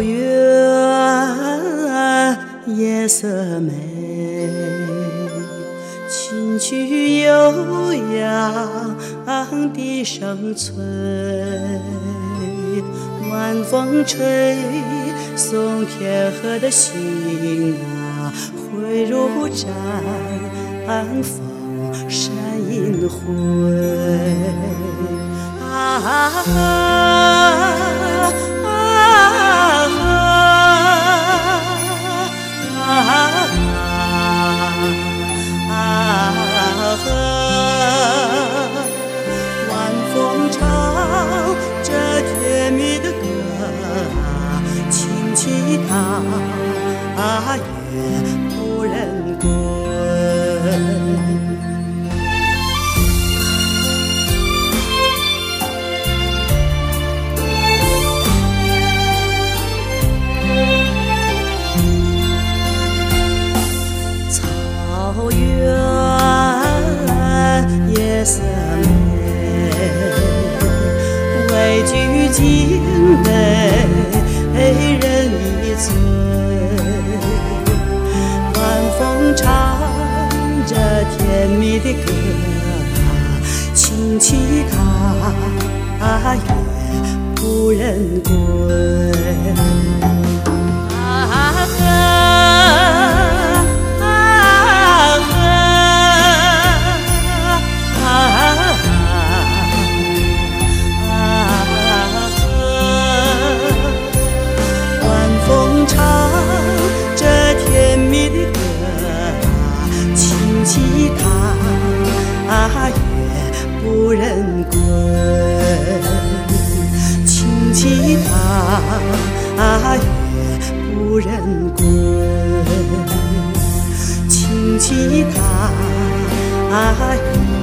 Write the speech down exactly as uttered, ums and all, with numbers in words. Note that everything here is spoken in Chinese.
月夜色美，琴曲悠扬的声脆，晚风吹送天河的心啊，汇入毡房山银辉啊。啊，夜不人归。草原夜色美，畏惧惊雷人一醉，唱着甜蜜的歌，轻骑他也不人归。啊呵啊呵啊啊呵，晚风唱着甜蜜的歌，吉他啊也不人归，轻吉他啊也不人归，轻吉他啊也。